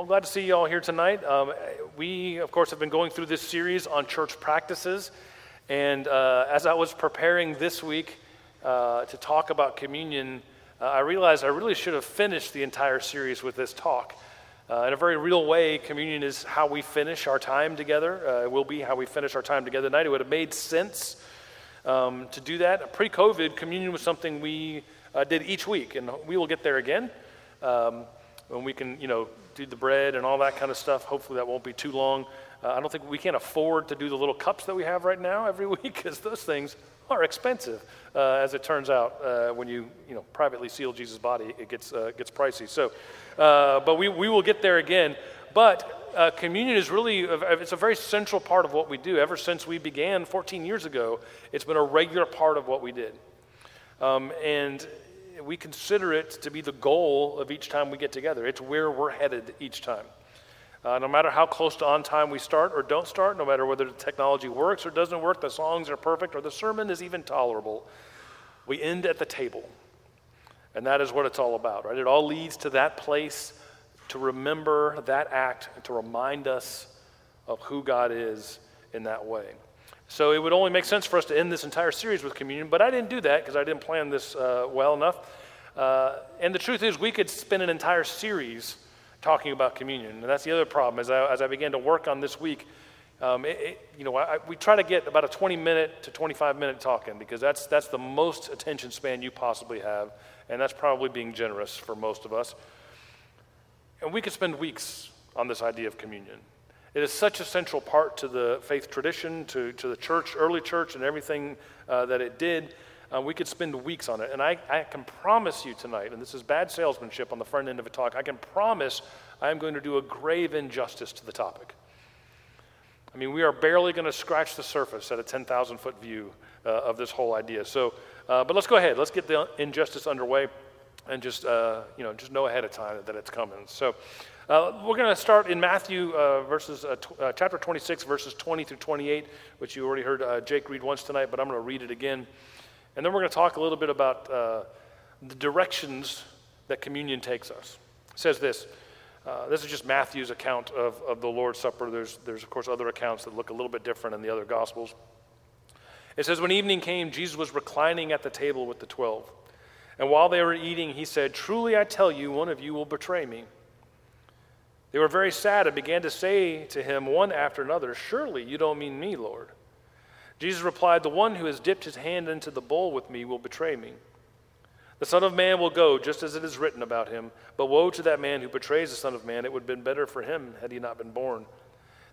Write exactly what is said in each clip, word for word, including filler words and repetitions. Well, I'm glad to see you all here tonight. Um, we, of course, have been going through this series on church practices, and uh, as I was preparing this week uh, to talk about communion, uh, I realized I really should have finished the entire series with this talk. Uh, in a very real way, communion is how we finish our time together. Uh, it will be how we finish our time together tonight. It would have made sense um, to do that. Pre-COVID, communion was something we uh, did each week, and we will get there again. Um, when we can, you know, do the bread and all that kind of stuff. Hopefully that won't be too long. Uh, I don't think we can't afford to do the little cups that we have right now every week because those things are expensive. Uh, as it turns out, uh, when you, you know, privately seal Jesus' body, it gets uh, gets pricey. So, uh, but we, we will get there again. But uh, communion is really, a, it's a very central part of what we do. Ever since we began fourteen years ago, it's been a regular part of what we did. Um, and we consider it to be the goal of each time we get together. It's where we're headed each time. Uh, no matter how close to on time we start or don't start, no matter whether the technology works or doesn't work, the songs are perfect, or the sermon is even tolerable, we end at the table. And that is what it's all about, right? It all leads to that place to remember that act and to remind us of who God is in that way. So it would only make sense for us to end this entire series with communion, but I didn't do that because I didn't plan this uh, well enough. Uh, and the truth is, we could spend an entire series talking about communion, and that's the other problem. As I, as I began to work on this week, um, it, it, you know, I, we try to get about a twenty-minute to twenty-five-minute talk in because that's that's the most attention span you possibly have, and that's probably being generous for most of us. And we could spend weeks on this idea of communion. It is such a central part to the faith tradition, to, to the church, early church, and everything uh, that it did. Uh, we could spend weeks on it. And I, I can promise you tonight, and this is bad salesmanship on the front end of a talk, I can promise I am going to do a grave injustice to the topic. I mean, we are barely going to scratch the surface at a ten thousand foot view uh, of this whole idea. So, uh, but let's go ahead. Let's get the injustice underway and just, uh, you know, just know ahead of time that it's coming. So. Uh, we're going to start in Matthew uh, verses, uh, tw- uh, chapter twenty-six, verses twenty through twenty-eight, which you already heard uh, Jake read once tonight, but I'm going to read it again. And then we're going to talk a little bit about uh, the directions that communion takes us. It says this. Uh, this is just Matthew's account of, of the Lord's Supper. There's, there's, of course, other accounts that look a little bit different in the other Gospels. It says, "When evening came, Jesus was reclining at the table with the twelve. And while they were eating, he said, 'Truly I tell you, one of you will betray me.' They were very sad and began to say to him one after another, 'Surely you don't mean me, Lord.' Jesus replied, 'The one who has dipped his hand into the bowl with me will betray me. The Son of Man will go just as it is written about him, but woe to that man who betrays the Son of Man. It would have been better for him had he not been born.'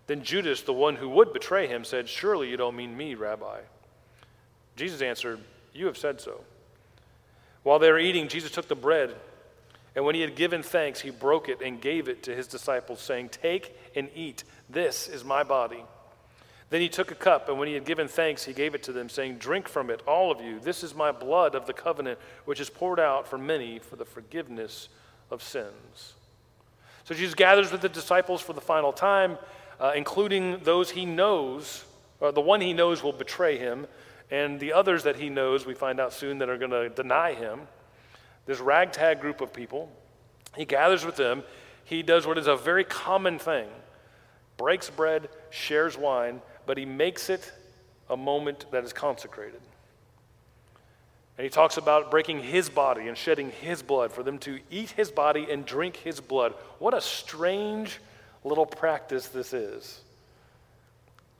Then Judas, the one who would betray him, said, 'Surely you don't mean me, Rabbi.' Jesus answered, 'You have said so.' While they were eating, Jesus took the bread, and when he had given thanks, he broke it and gave it to his disciples, saying, 'Take and eat. This is my body.' Then he took a cup, and when he had given thanks, he gave it to them, saying, 'Drink from it, all of you. This is my blood of the covenant, which is poured out for many for the forgiveness of sins.'" So Jesus gathers with the disciples for the final time, uh, including those he knows, or the one he knows will betray him, and the others that he knows, we find out soon, that are going to deny him. This ragtag group of people, he gathers with them. He does what is a very common thing: breaks bread, shares wine, but he makes it a moment that is consecrated. And he talks about breaking his body and shedding his blood for them to eat his body and drink his blood. What a strange little practice this is.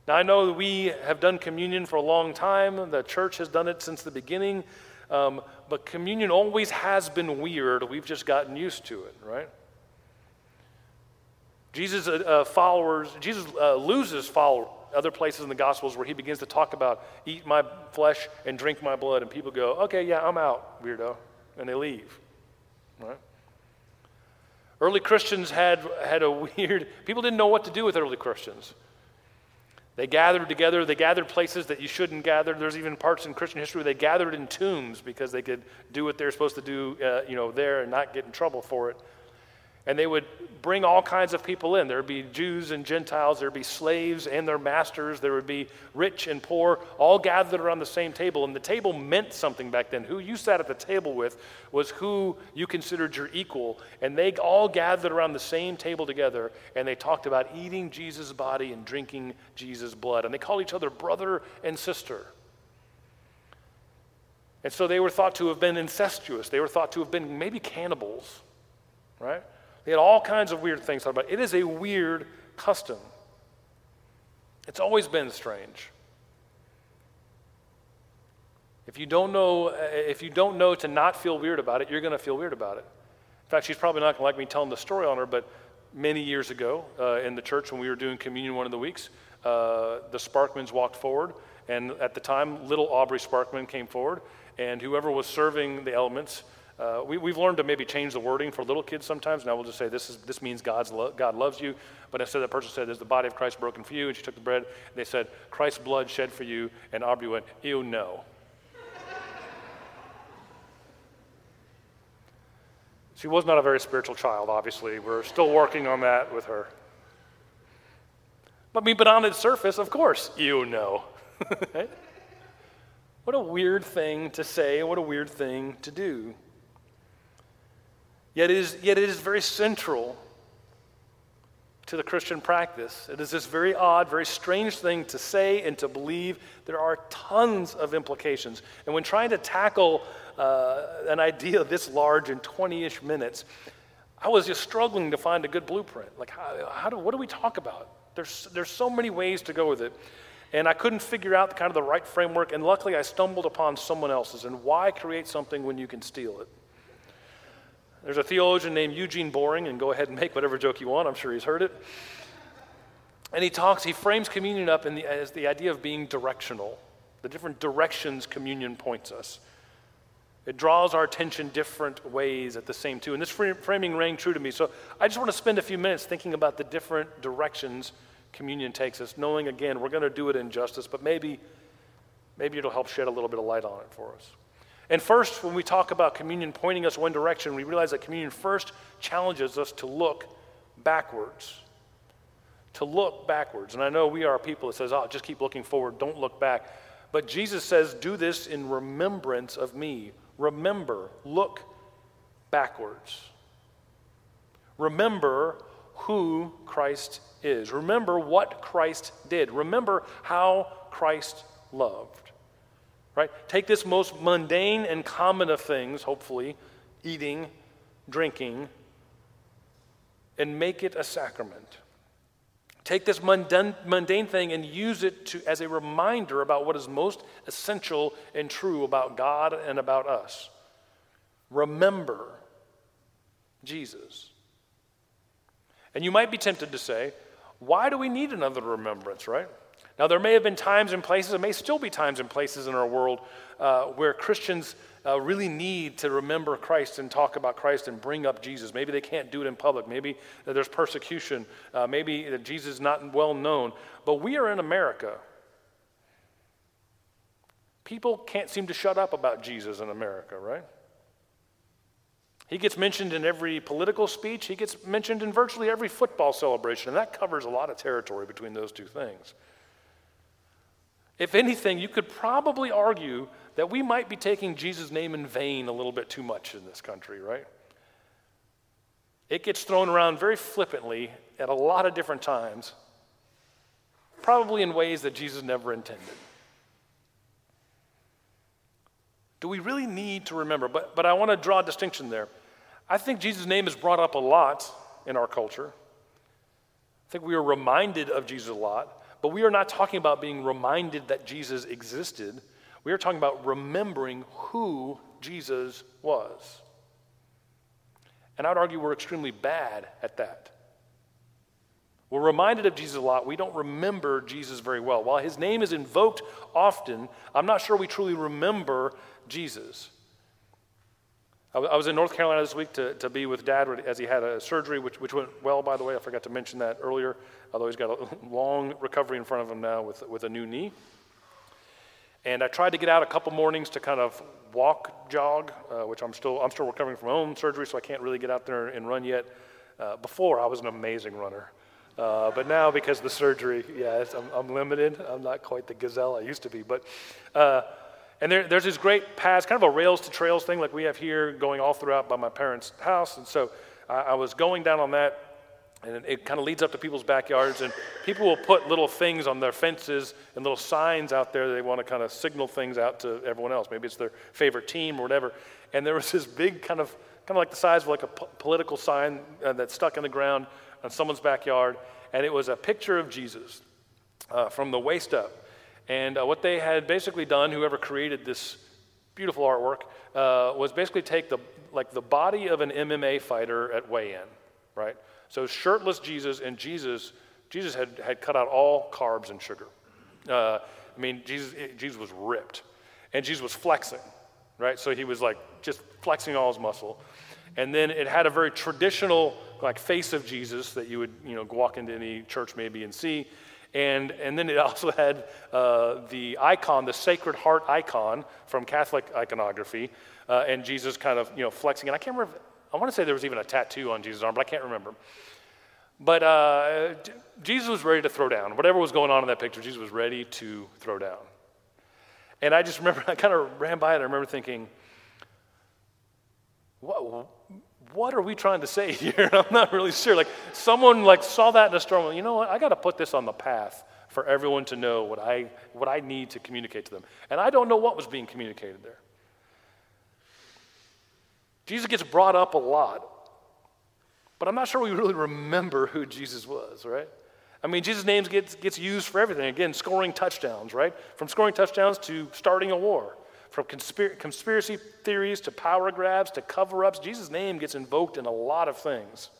Now, I know that we have done communion for a long time. The church has done it since the beginning. Um, but communion always has been weird. We've just gotten used to it, right? Jesus uh, followers, Jesus uh, loses followers. Other places in the Gospels where he begins to talk about, "Eat my flesh and drink my blood," and people go, "Okay, yeah, I'm out, weirdo," and they leave, right? Early Christians had had a weird. People didn't know what to do with early Christians. They gathered together. They gathered places that you shouldn't gather. There's even parts in Christian history where they gathered in tombs because they could do what they're supposed to do, uh, you know, there and not get in trouble for it. And they would bring all kinds of people in. There would be Jews and Gentiles. There would be slaves and their masters. There would be rich and poor, all gathered around the same table. And the table meant something back then. Who you sat at the table with was who you considered your equal. And they all gathered around the same table together, and they talked about eating Jesus' body and drinking Jesus' blood. And they called each other brother and sister. And so they were thought to have been incestuous. They were thought to have been maybe cannibals, right? They had all kinds of weird things thought about. It is a weird custom. It's always been strange. If you don't know, if you don't know to not feel weird about it, you're going to feel weird about it. In fact, she's probably not going to like me telling the story on her, but many years ago uh, in the church when we were doing communion one of the weeks, uh, the Sparkmans walked forward, and at the time, little Aubrey Sparkman came forward, and whoever was serving the elements. Uh, we, we've learned to maybe change the wording for little kids sometimes. Now we'll just say this is this means God's lo- God loves you. But instead, that person said, "There's the body of Christ broken for you." And she took the bread. And they said, "Christ's blood shed for you." And Aubrey went, "Ew, no." She was not a very spiritual child. Obviously, we're still working on that with her. But I mean, but on its surface, of course, ew, no. Right? What a weird thing to say, and what a weird thing to do. Yet it is, yet it is very central to the Christian practice. It is this very odd, very strange thing to say and to believe. There are tons of implications. And when trying to tackle uh, an idea this large in twenty-ish minutes, I was just struggling to find a good blueprint. Like, how, how do, what do we talk about? There's, there's so many ways to go with it. And I couldn't figure out the, kind of the right framework. And luckily, I stumbled upon someone else's. And why create something when you can steal it? There's a theologian named Eugene Boring, and go ahead and make whatever joke you want. I'm sure he's heard it. And he talks, he frames communion up in the, as the idea of being directional, the different directions communion points us. It draws our attention different ways at the same two. And this framing rang true to me. So I just want to spend a few minutes thinking about the different directions communion takes us, knowing, again, we're going to do it injustice, but maybe, maybe it'll help shed a little bit of light on it for us. And first, when we talk about communion pointing us one direction, we realize that communion first challenges us to look backwards. To look backwards. And I know we are a people that says, oh, just keep looking forward, don't look back. But Jesus says, do this in remembrance of me. Remember, look backwards. Remember who Christ is. Remember what Christ did. Remember how Christ loved. Right? Take this most mundane and common of things, hopefully, eating, drinking, and make it a sacrament. Take this mundane, mundane thing and use it to, as a reminder about what is most essential and true about God and about us. Remember Jesus. And you might be tempted to say, why do we need another remembrance, right? Now, there may have been times and places, there may still be times and places in our world uh, where Christians uh, really need to remember Christ and talk about Christ and bring up Jesus. Maybe they can't do it in public. Maybe there's persecution. Uh, maybe Jesus is not well known. But we are in America. People can't seem to shut up about Jesus in America, right? He gets mentioned in every political speech. He gets mentioned in virtually every football celebration. And that covers a lot of territory between those two things. If anything, you could probably argue that we might be taking Jesus' name in vain a little bit too much in this country, right? It gets thrown around very flippantly at a lot of different times, probably in ways that Jesus never intended. Do we really need to remember? But, but I want to draw a distinction there. I think Jesus' name is brought up a lot in our culture. I think we are reminded of Jesus a lot. But we are not talking about being reminded that Jesus existed. We are talking about remembering who Jesus was. And I would argue we're extremely bad at that. We're reminded of Jesus a lot. We don't remember Jesus very well. While his name is invoked often, I'm not sure we truly remember Jesus. I was in North Carolina this week to, to be with Dad as he had a surgery, which, which went well, by the way. I forgot to mention that earlier, although he's got a long recovery in front of him now with, with a new knee. And I tried to get out a couple mornings to kind of walk, jog, uh, which I'm still I'm still recovering from my own surgery, so I can't really get out there and run yet. Uh, before, I was an amazing runner. Uh, but now, because of the surgery, yeah, it's, I'm, I'm limited. I'm not quite the gazelle I used to be. But uh, and there, there's this great paths, kind of a rails to trails thing like we have here, going all throughout by my parents' house. And so I, I was going down on that, and it, it kind of leads up to people's backyards. And people will put little things on their fences and little signs out there that they want to kind of signal things out to everyone else. Maybe it's their favorite team or whatever. And there was this big kind of, kind of like the size of like a po- political sign uh, that's stuck in the ground on someone's backyard, and it was a picture of Jesus uh, from the waist up. And uh, what they had basically done, whoever created this beautiful artwork, uh, was basically take the like the body of an M M A fighter at weigh-in, right? So shirtless Jesus, and Jesus, Jesus had, had cut out all carbs and sugar. Uh, I mean, Jesus, Jesus was ripped, and Jesus was flexing, right? So he was like just flexing all his muscle. And then it had a very traditional like face of Jesus that you would, you know, walk into any church maybe and see. And and then it also had uh, the icon, the Sacred Heart icon from Catholic iconography, uh, and Jesus kind of, you know, flexing. And I can't remember, I want to say there was even a tattoo on Jesus' arm, but I can't remember. But uh, Jesus was ready to throw down. Whatever was going on in that picture, Jesus was ready to throw down. And I just remember, I kind of ran by it, I remember thinking, what, what are we trying to say here? I'm not really sure. Like someone like saw that in a storm. You know what? I got to put this on the path for everyone to know what I what I need to communicate to them. And I don't know what was being communicated there. Jesus gets brought up a lot, but I'm not sure we really remember who Jesus was, right? I mean, Jesus' name gets gets used for everything. Again, scoring touchdowns, right? From scoring touchdowns to starting a war. From conspir- conspiracy theories to power grabs to cover-ups, Jesus' name gets invoked in a lot of things.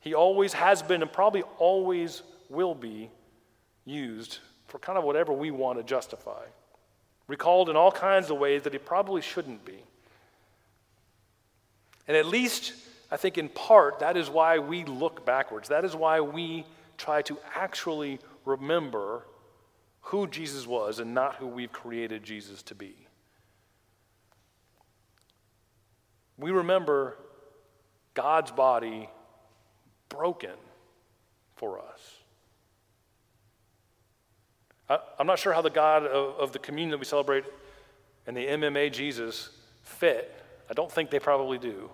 He always has been and probably always will be used for kind of whatever we want to justify. Recalled in all kinds of ways that he probably shouldn't be. And at least, I think in part, that is why we look backwards. That is why we try to actually remember who Jesus was and not who we've created Jesus to be. We remember God's body broken for us. I, I'm not sure how the God of, of the communion that we celebrate and the M M A Jesus fit. I don't think they probably do.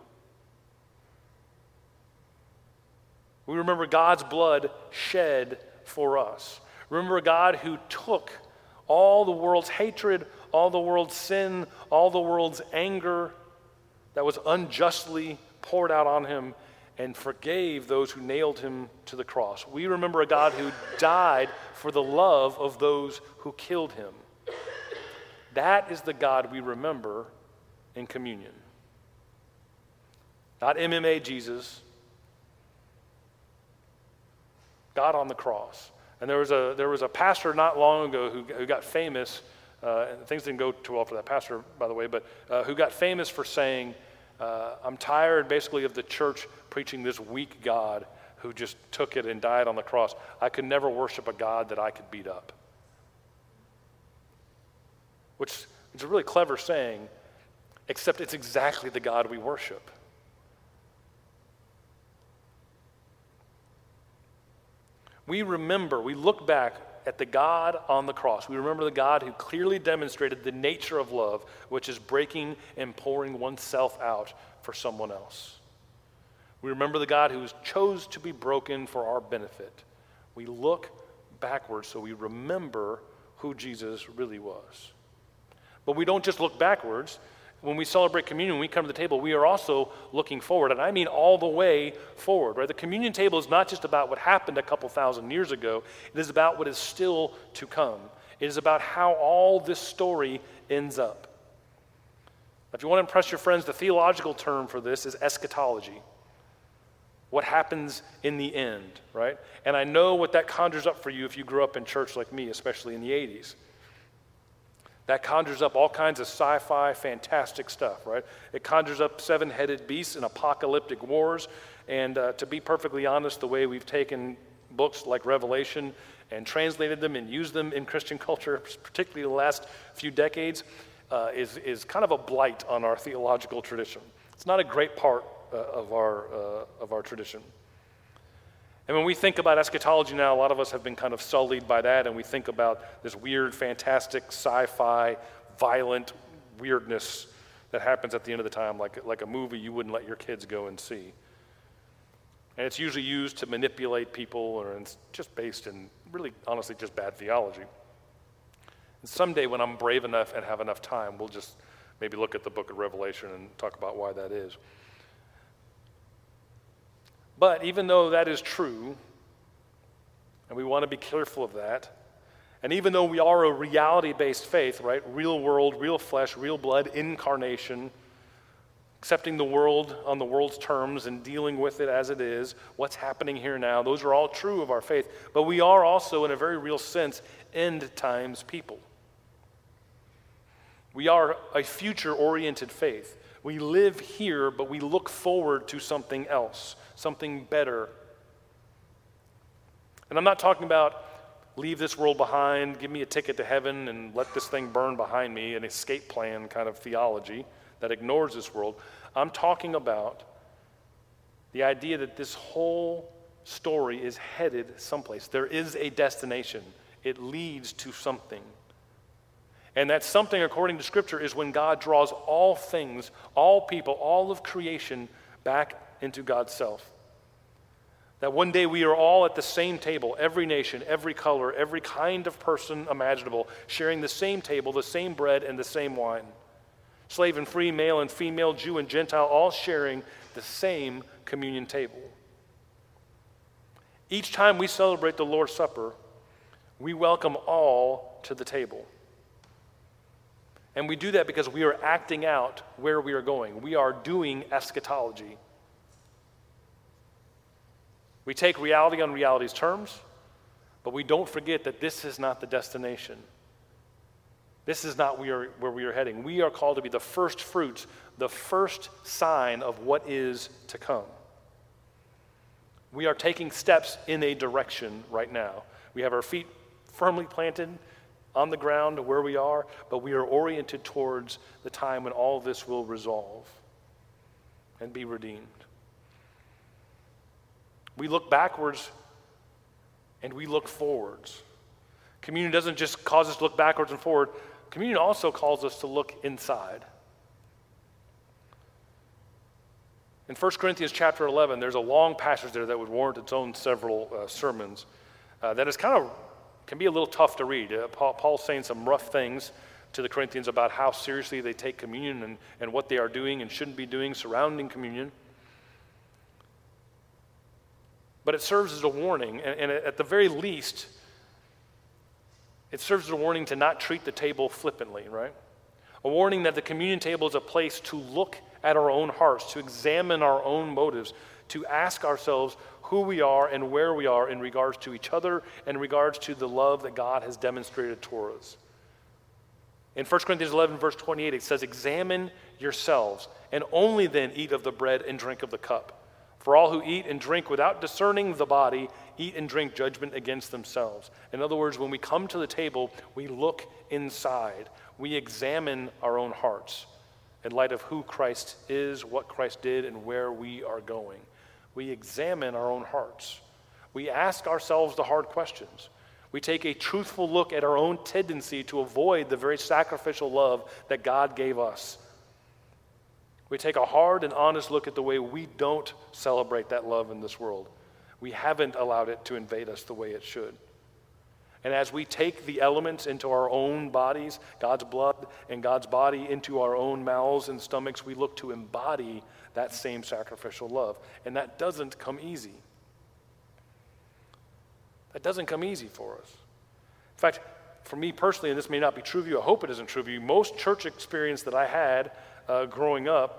We remember God's blood shed for us. Remember God who took all the world's hatred, all the world's sin, all the world's anger that was unjustly poured out on him and forgave those who nailed him to the cross. We remember a God who died for the love of those who killed him. That is the God we remember in communion. Not M M A Jesus. God on the cross. And there was a there was a pastor not long ago who, who got famous, uh, and things didn't go too well for that pastor, by the way, but uh, who got famous for saying, uh, I'm tired basically of the church preaching this weak God who just took it and died on the cross. I could never worship a God that I could beat up. Which is a really clever saying, except it's exactly the God we worship. We remember, we look back at the God on the cross. We remember the God who clearly demonstrated the nature of love, which is breaking and pouring oneself out for someone else. We remember the God who chose to be broken for our benefit. We look backwards so we remember who Jesus really was. But we don't just look backwards. When we celebrate communion, when we come to the table, we are also looking forward, and I mean all the way forward, right? The communion table is not just about what happened a couple thousand years ago. It is about what is still to come. It is about how all this story ends up. If you want to impress your friends, the theological term for this is eschatology. What happens in the end, right? And I know what that conjures up for you if you grew up in church like me, especially in the eighties. That conjures up all kinds of sci-fi, fantastic stuff, right? It conjures up seven-headed beasts and apocalyptic wars. And uh, to be perfectly honest, the way we've taken books like Revelation and translated them and used them in Christian culture, particularly the last few decades, uh, is, is kind of a blight on our theological tradition. It's not a great part uh, of our uh, of our tradition. And when we think about eschatology now, a lot of us have been kind of sullied by that, and we think about this weird, fantastic, sci-fi, violent weirdness that happens at the end of the time, like, like a movie you wouldn't let your kids go and see. And it's usually used to manipulate people, or it's just based in really, honestly, just bad theology. And someday when I'm brave enough and have enough time, we'll just maybe look at the book of Revelation and talk about why that is. But even though that is true, and we want to be careful of that, and even though we are a reality-based faith, right, real world, real flesh, real blood, incarnation, accepting the world on the world's terms and dealing with it as it is, what's happening here now, those are all true of our faith, but we are also, in a very real sense, end times people. We are a future-oriented faith. We live here, but we look forward to something else, something better. And I'm not talking about leave this world behind, give me a ticket to heaven, and let this thing burn behind me, an escape plan kind of theology that ignores this world. I'm talking about the idea that this whole story is headed someplace. There is a destination. It leads to something. And that something, according to Scripture, is when God draws all things, all people, all of creation back into God's self. That one day we are all at the same table, every nation, every color, every kind of person imaginable, sharing the same table, the same bread, and the same wine. Slave and free, male and female, Jew and Gentile, all sharing the same communion table. Each time we celebrate the Lord's Supper, we welcome all to the table. And we do that because we are acting out where we are going. We are doing eschatology. We take reality on reality's terms, but we don't forget that this is not the destination. This is not where we are heading. We are called to be the first fruits, the first sign of what is to come. We are taking steps in a direction right now. We have our feet firmly planted on the ground where we are, but we are oriented towards the time when all this will resolve and be redeemed. We look backwards and we look forwards. Communion doesn't just cause us to look backwards and forward. Communion also calls us to look inside. In First Corinthians chapter eleven, there's a long passage there that would warrant its own several uh, sermons uh, that is kind of, can be a little tough to read. Uh, Paul, Paul's saying some rough things to the Corinthians about how seriously they take communion and, and what they are doing and shouldn't be doing surrounding communion. But it serves as a warning, and, and at the very least, it serves as a warning to not treat the table flippantly, right? A warning that the communion table is a place to look at our own hearts, to examine our own motives, to ask ourselves who we are and where we are in regards to each other and in regards to the love that God has demonstrated toward us. In First Corinthians eleven, verse twenty-eight, it says, "Examine yourselves, and only then eat of the bread and drink of the cup. For all who eat and drink without discerning the body, eat and drink judgment against themselves." In other words, when we come to the table, we look inside. We examine our own hearts in light of who Christ is, what Christ did, and where we are going. We examine our own hearts. We ask ourselves the hard questions. We take a truthful look at our own tendency to avoid the very sacrificial love that God gave us. We take a hard and honest look at the way we don't celebrate that love in this world. We haven't allowed it to invade us the way it should. And as we take the elements into our own bodies, God's blood and God's body into our own mouths and stomachs, we look to embody that same sacrificial love. And that doesn't come easy. That doesn't come easy for us. In fact, for me personally, and this may not be true of you, I hope it isn't true of you, most church experience that I had Uh, growing up,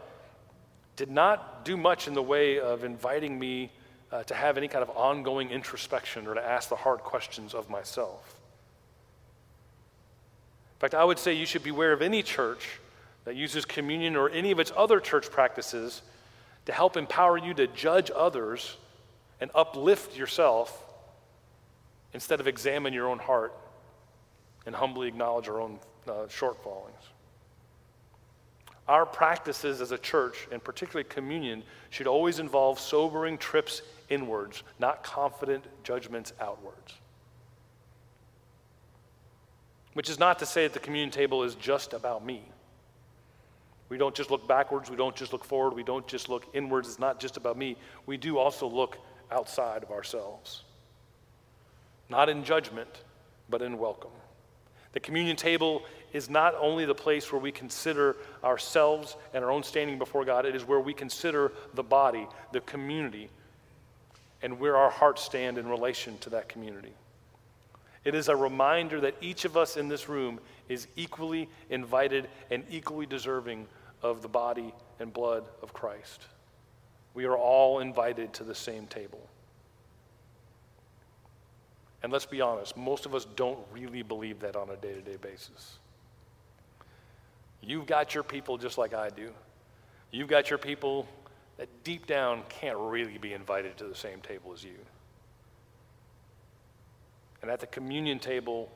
did not do much in the way of inviting me uh, to have any kind of ongoing introspection or to ask the hard questions of myself. In fact, I would say you should beware of any church that uses communion or any of its other church practices to help empower you to judge others and uplift yourself instead of examine your own heart and humbly acknowledge our own uh, shortfallings. Our practices as a church, and particularly communion, should always involve sobering trips inwards, not confident judgments outwards. Which is not to say that the communion table is just about me. We don't just look backwards. We don't just look forward. We don't just look inwards. It's not just about me. We do also look outside of ourselves. Not in judgment, but in welcome. The communion table is not only the place where we consider ourselves and our own standing before God. It is where we consider the body, the community, and where our hearts stand in relation to that community. It is a reminder that each of us in this room is equally invited and equally deserving of the body and blood of Christ. We are all invited to the same table. And let's be honest, most of us don't really believe that on a day-to-day basis. You've got your people just like I do. You've got your people that deep down can't really be invited to the same table as you. And at the communion table,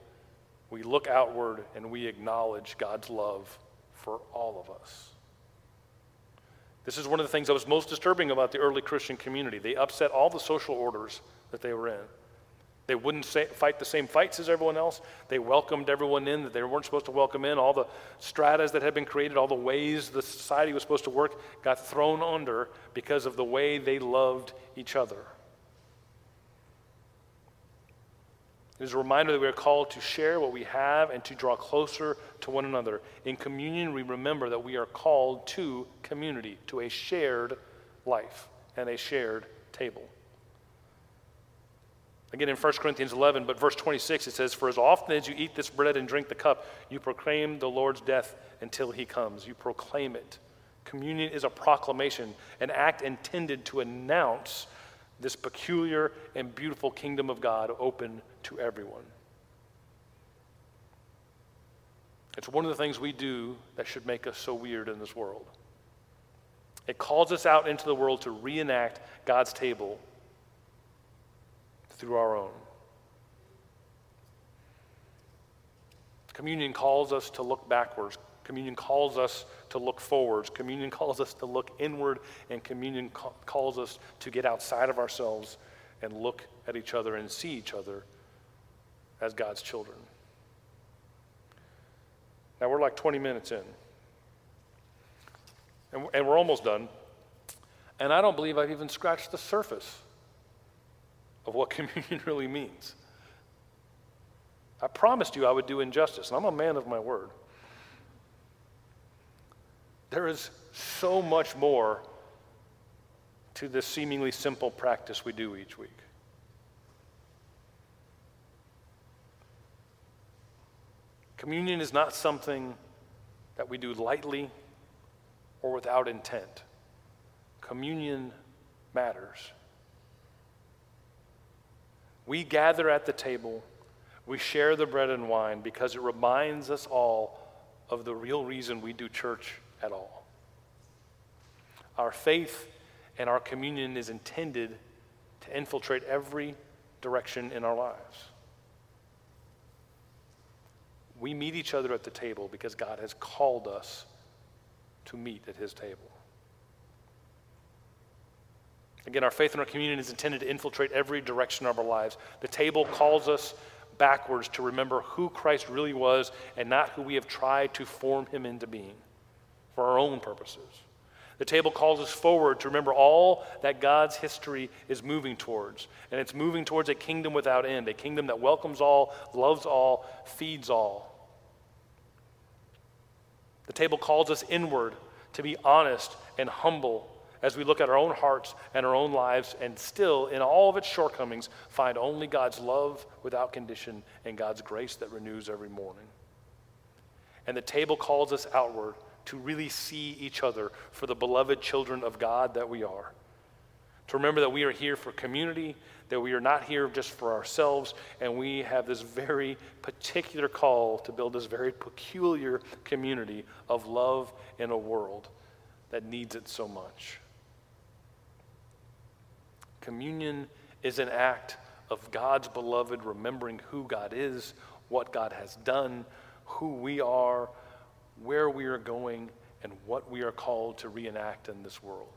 we look outward and we acknowledge God's love for all of us. This is one of the things that was most disturbing about the early Christian community. They upset all the social orders that they were in. They wouldn't say, fight the same fights as everyone else. They welcomed everyone in that they weren't supposed to welcome in. All the stratas that had been created, all the ways the society was supposed to work, got thrown under because of the way they loved each other. It is a reminder that we are called to share what we have and to draw closer to one another. In communion, we remember that we are called to community, to a shared life and a shared table. Again, in First Corinthians eleven, but verse twenty-six, it says, "For as often as you eat this bread and drink the cup, you proclaim the Lord's death until he comes." You proclaim it. Communion is a proclamation, an act intended to announce this peculiar and beautiful kingdom of God open to everyone. It's one of the things we do that should make us so weird in this world. It calls us out into the world to reenact God's table through our own. Communion calls us to look backwards. Communion calls us to look forwards. Communion calls us to look inward, and communion ca- calls us to get outside of ourselves and look at each other and see each other as God's children. Now we're like twenty minutes in, and, and we're almost done, and I don't believe I've even scratched the surface of what communion really means. I promised you I would do injustice, and I'm a man of my word. There is so much more to this seemingly simple practice we do each week. Communion is not something that we do lightly or without intent. Communion matters. We gather at the table, we share the bread and wine because it reminds us all of the real reason we do church at all. Our faith and our communion is intended to infiltrate every direction in our lives. We meet each other at the table because God has called us to meet at his table. Again, our faith and our communion is intended to infiltrate every direction of our lives. The table calls us backwards to remember who Christ really was and not who we have tried to form him into being for our own purposes. The table calls us forward to remember all that God's history is moving towards. And it's moving towards a kingdom without end, a kingdom that welcomes all, loves all, feeds all. The table calls us inward to be honest and humble as we look at our own hearts and our own lives and still, in all of its shortcomings, find only God's love without condition and God's grace that renews every morning. And the table calls us outward to really see each other for the beloved children of God that we are. To remember that we are here for community, that we are not here just for ourselves, and we have this very particular call to build this very peculiar community of love in a world that needs it so much. Communion is an act of God's beloved remembering who God is, what God has done, who we are, where we are going, and what we are called to reenact in this world.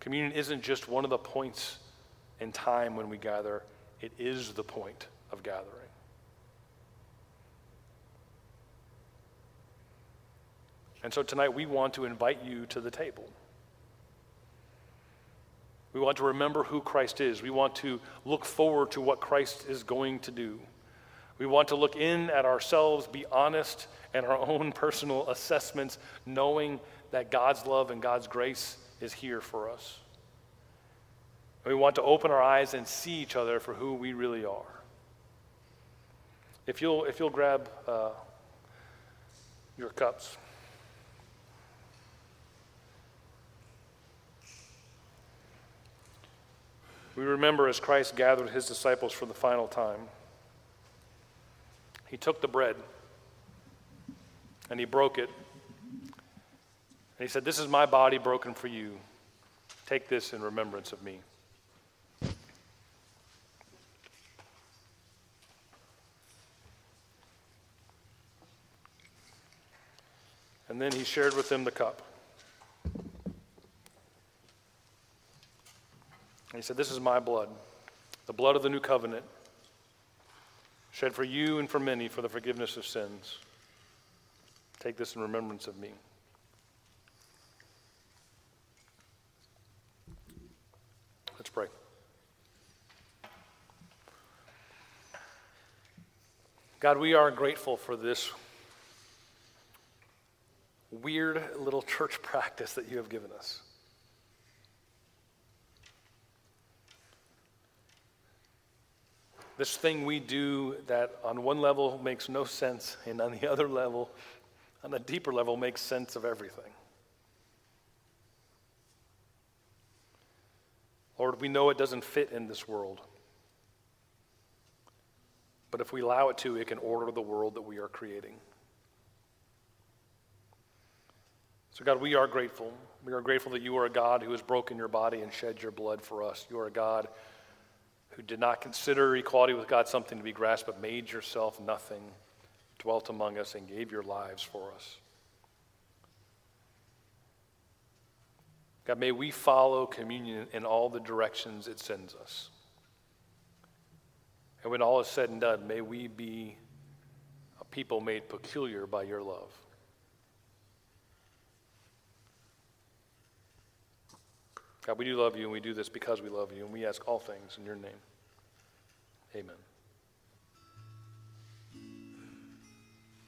Communion isn't just one of the points in time when we gather. It is the point of gathering. And so tonight we want to invite you to the table. We want to remember who Christ is. We want to look forward to what Christ is going to do. We want to look in at ourselves, be honest in our own personal assessments, knowing that God's love and God's grace is here for us. We want to open our eyes and see each other for who we really are. If you'll, if you'll grab uh, your cups. We remember as Christ gathered his disciples for the final time, he took the bread and he broke it. And he said, "This is my body broken for you. Take this in remembrance of me." And then he shared with them the cup. And he said, "This is my blood, the blood of the new covenant, shed for you and for many for the forgiveness of sins. Take this in remembrance of me." Let's pray. God, we are grateful for this weird little church practice that you have given us. This thing we do that on one level makes no sense, and on the other level, on a deeper level, makes sense of everything. Lord, we know it doesn't fit in this world. But if we allow it to, it can order the world that we are creating. So God, we are grateful. We are grateful that you are a God who has broken your body and shed your blood for us. You are a God who did not consider equality with God something to be grasped, but made yourself nothing, dwelt among us, and gave your lives for us. God, may we follow communion in all the directions it sends us. And when all is said and done, may we be a people made peculiar by your love. God, we do love you, and we do this because we love you, and we ask all things in your name. Amen.